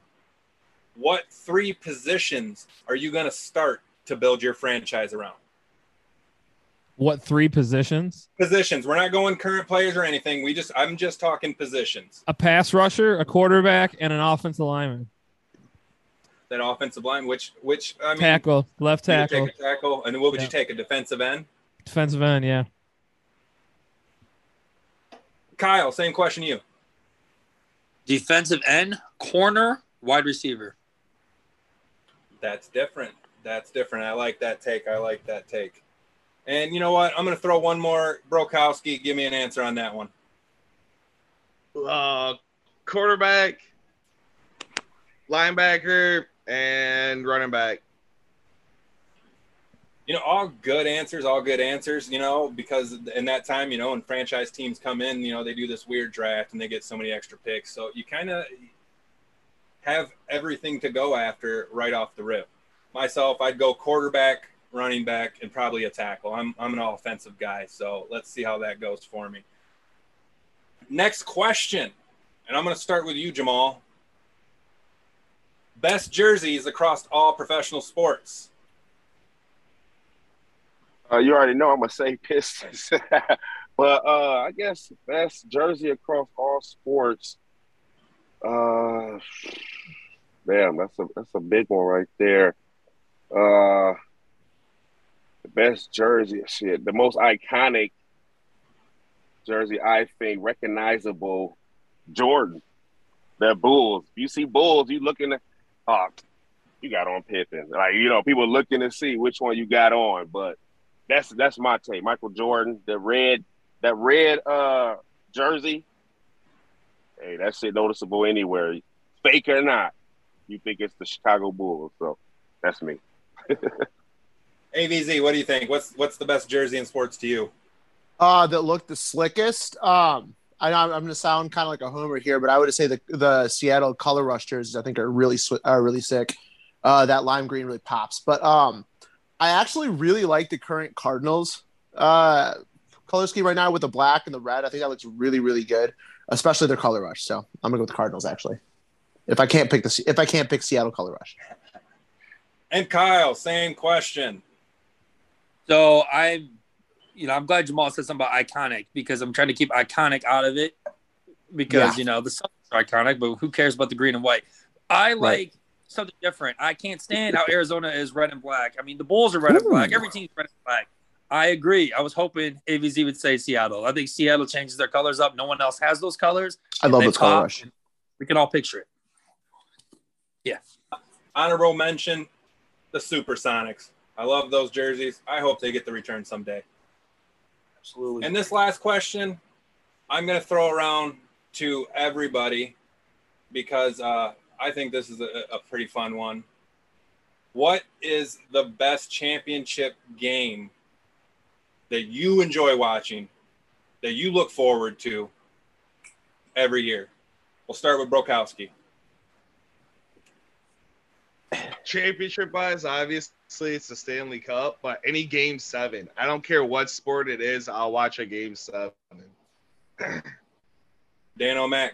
what three positions are you going to start to build your franchise around? What three positions? Positions. We're not going current players or anything. I'm just talking positions. A pass rusher, a quarterback, and an offensive lineman. That offensive line, which I mean, tackle, left tackle, take a tackle, and what would you take? A defensive end. Defensive end, yeah. Kyle, same question to you. Defensive end, corner, wide receiver. That's different. I like that take. And you know what? I'm going to throw one more. Brokowski, give me an answer on that one. Quarterback, linebacker, and running back. You know, all good answers, you know, because in that time, you know, when franchise teams come in, you know, they do this weird draft and they get so many extra picks. So you kind of have everything to go after right off the rip. Myself, I'd go quarterback, running back, and probably a tackle. I'm an all-offensive guy, so let's see how that goes for me. Next question, and I'm going to start with you, Jamal. Best jerseys across all professional sports. You already know I'm going to say Pistons. But I guess best jersey across all sports. Damn, that's a big one right there. The best jersey, shit. The most iconic jersey, I think, recognizable, Jordan. That Bulls. You see Bulls, you looking at, you got on Pippen. Like, you know, people looking to see which one you got on. But that's my take. Michael Jordan, that red jersey. Hey, that shit noticeable anywhere. Fake or not, you think it's the Chicago Bulls. So that's me. AVZ, what do you think? What's the best jersey in sports to you? That looked the slickest. I know I'm going to sound kind of like a homer here, but I would say the Seattle Color Rush jerseys, I think, are really sick. That lime green really pops. But I actually really like the current Cardinals color scheme right now with the black and the red. I think that looks really, really good, especially their Color Rush. So I'm going to go with the Cardinals, actually, if I can't pick Seattle Color Rush. And Kyle, same question. So I'm glad Jamal said something about iconic, because I'm trying to keep iconic out of it, because the Suns are iconic, but who cares about the green and white? I like something different. I can't stand how Arizona is red and black. I mean, the Bulls are red and black. Every team's red and black. I agree. I was hoping AVZ would say Seattle. I think Seattle changes their colors up. No one else has those colors. I love this color rush. We can all picture it. Yeah. Honorable mention, the Supersonics. I love those jerseys. I hope they get the return someday. Absolutely. And this last question, I'm going to throw around to everybody because I think this is a pretty fun one. What is the best championship game that you enjoy watching, that you look forward to every year? We'll start with Brokowski. Championship-wise, obviously, it's the Stanley Cup, but any Game 7. I don't care what sport it is, I'll watch a Game 7. Dan-O-Mac.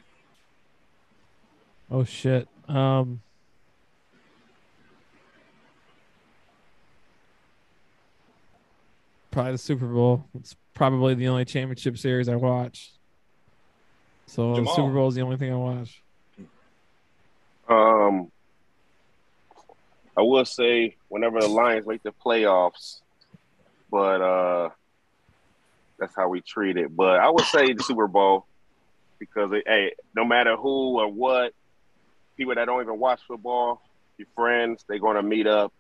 Oh, shit. Probably the Super Bowl. It's probably the only championship series I watch. So Jamal. The Super Bowl is the only thing I watch. I will say whenever the Lions make the playoffs, but that's how we treat it. But I would say the Super Bowl because, no matter who or what, people that don't even watch football, your friends, they're going to meet up,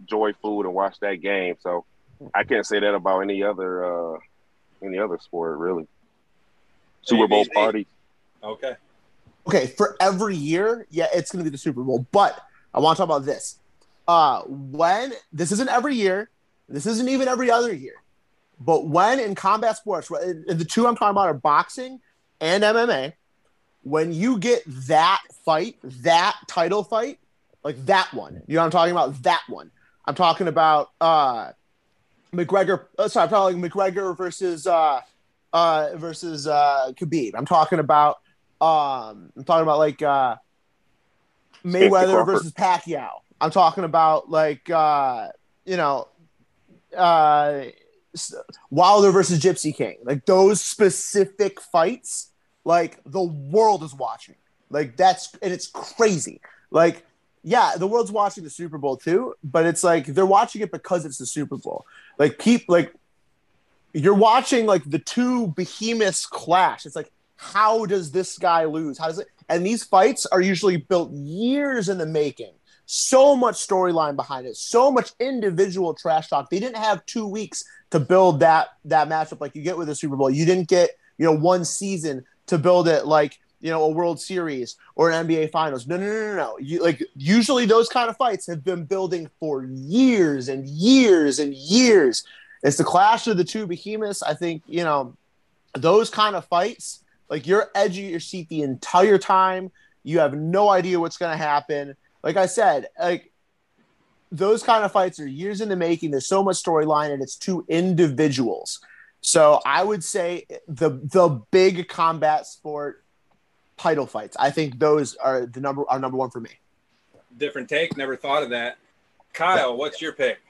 enjoy food, and watch that game. So I can't say that about any other sport, really. Super Bowl party. Okay, for every year, yeah, it's going to be the Super Bowl. But I want to talk about this. When this isn't every year, this isn't even every other year, but when in combat sports, the two I'm talking about are boxing and MMA. When you get that fight, that title fight, like that one, you know what I'm talking about? That one. I'm talking about McGregor. Sorry, probably McGregor versus Khabib. I'm talking about like Mayweather versus Pacquiao. I'm talking about like Wilder versus Gypsy King. Like those specific fights, like the world is watching. Like it's crazy. Like the world's watching the Super Bowl too, but it's like they're watching it because it's the Super Bowl. Like you're watching like the two behemoths clash. It's like, how does this guy lose? How does it? And these fights are usually built years in the making. So much storyline behind it. So much individual trash talk. They didn't have 2 weeks to build that matchup like you get with the Super Bowl. You didn't get, one season to build it like, a World Series or an NBA Finals. No. Usually those kind of fights have been building for years and years and years. It's the clash of the two behemoths. I think, those kind of fights, like you're edge of your seat the entire time. You have no idea what's going to happen. Like I said, like those kind of fights are years in the making. There's so much storyline, and it's two individuals. So I would say the big combat sport title fights. I think those are number one for me. Different take. Never thought of that. Kyle, what's your pick?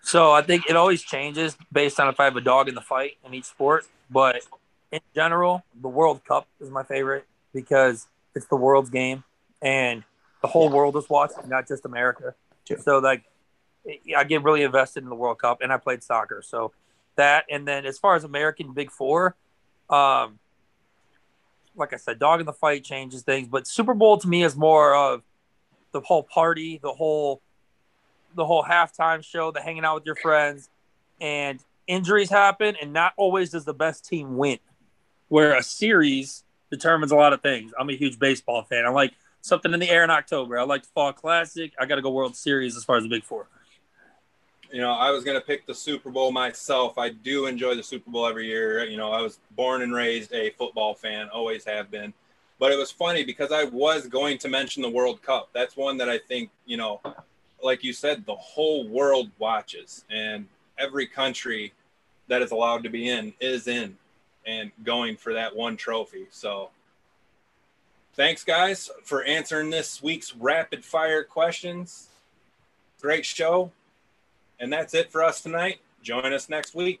So I think it always changes based on if I have a dog in the fight in each sport. But in general, the World Cup is my favorite because it's the world's game and the whole world is watching, not just America. Sure. So, I get really invested in the World Cup, and I played soccer. So that, and then as far as American Big Four, like I said, dog in the fight changes things. But Super Bowl to me is more of the whole party, the whole halftime show, the hanging out with your friends, and injuries happen, and not always does the best team win, where a series determines a lot of things. I'm a huge baseball fan. I like something in the air in October. I like the Fall Classic. I got to go World Series as far as the Big Four. you know, I was going to pick the Super Bowl myself. I do enjoy the Super Bowl every year. You know, I was born and raised a football fan, always have been. But it was funny because I was going to mention the World Cup. That's one that I think, you know, like you said, the whole world watches, and every country that is allowed to be in is in and going for that one trophy. So thanks, guys, for answering this week's rapid fire questions. Great show. And that's it for us tonight. Join us next week.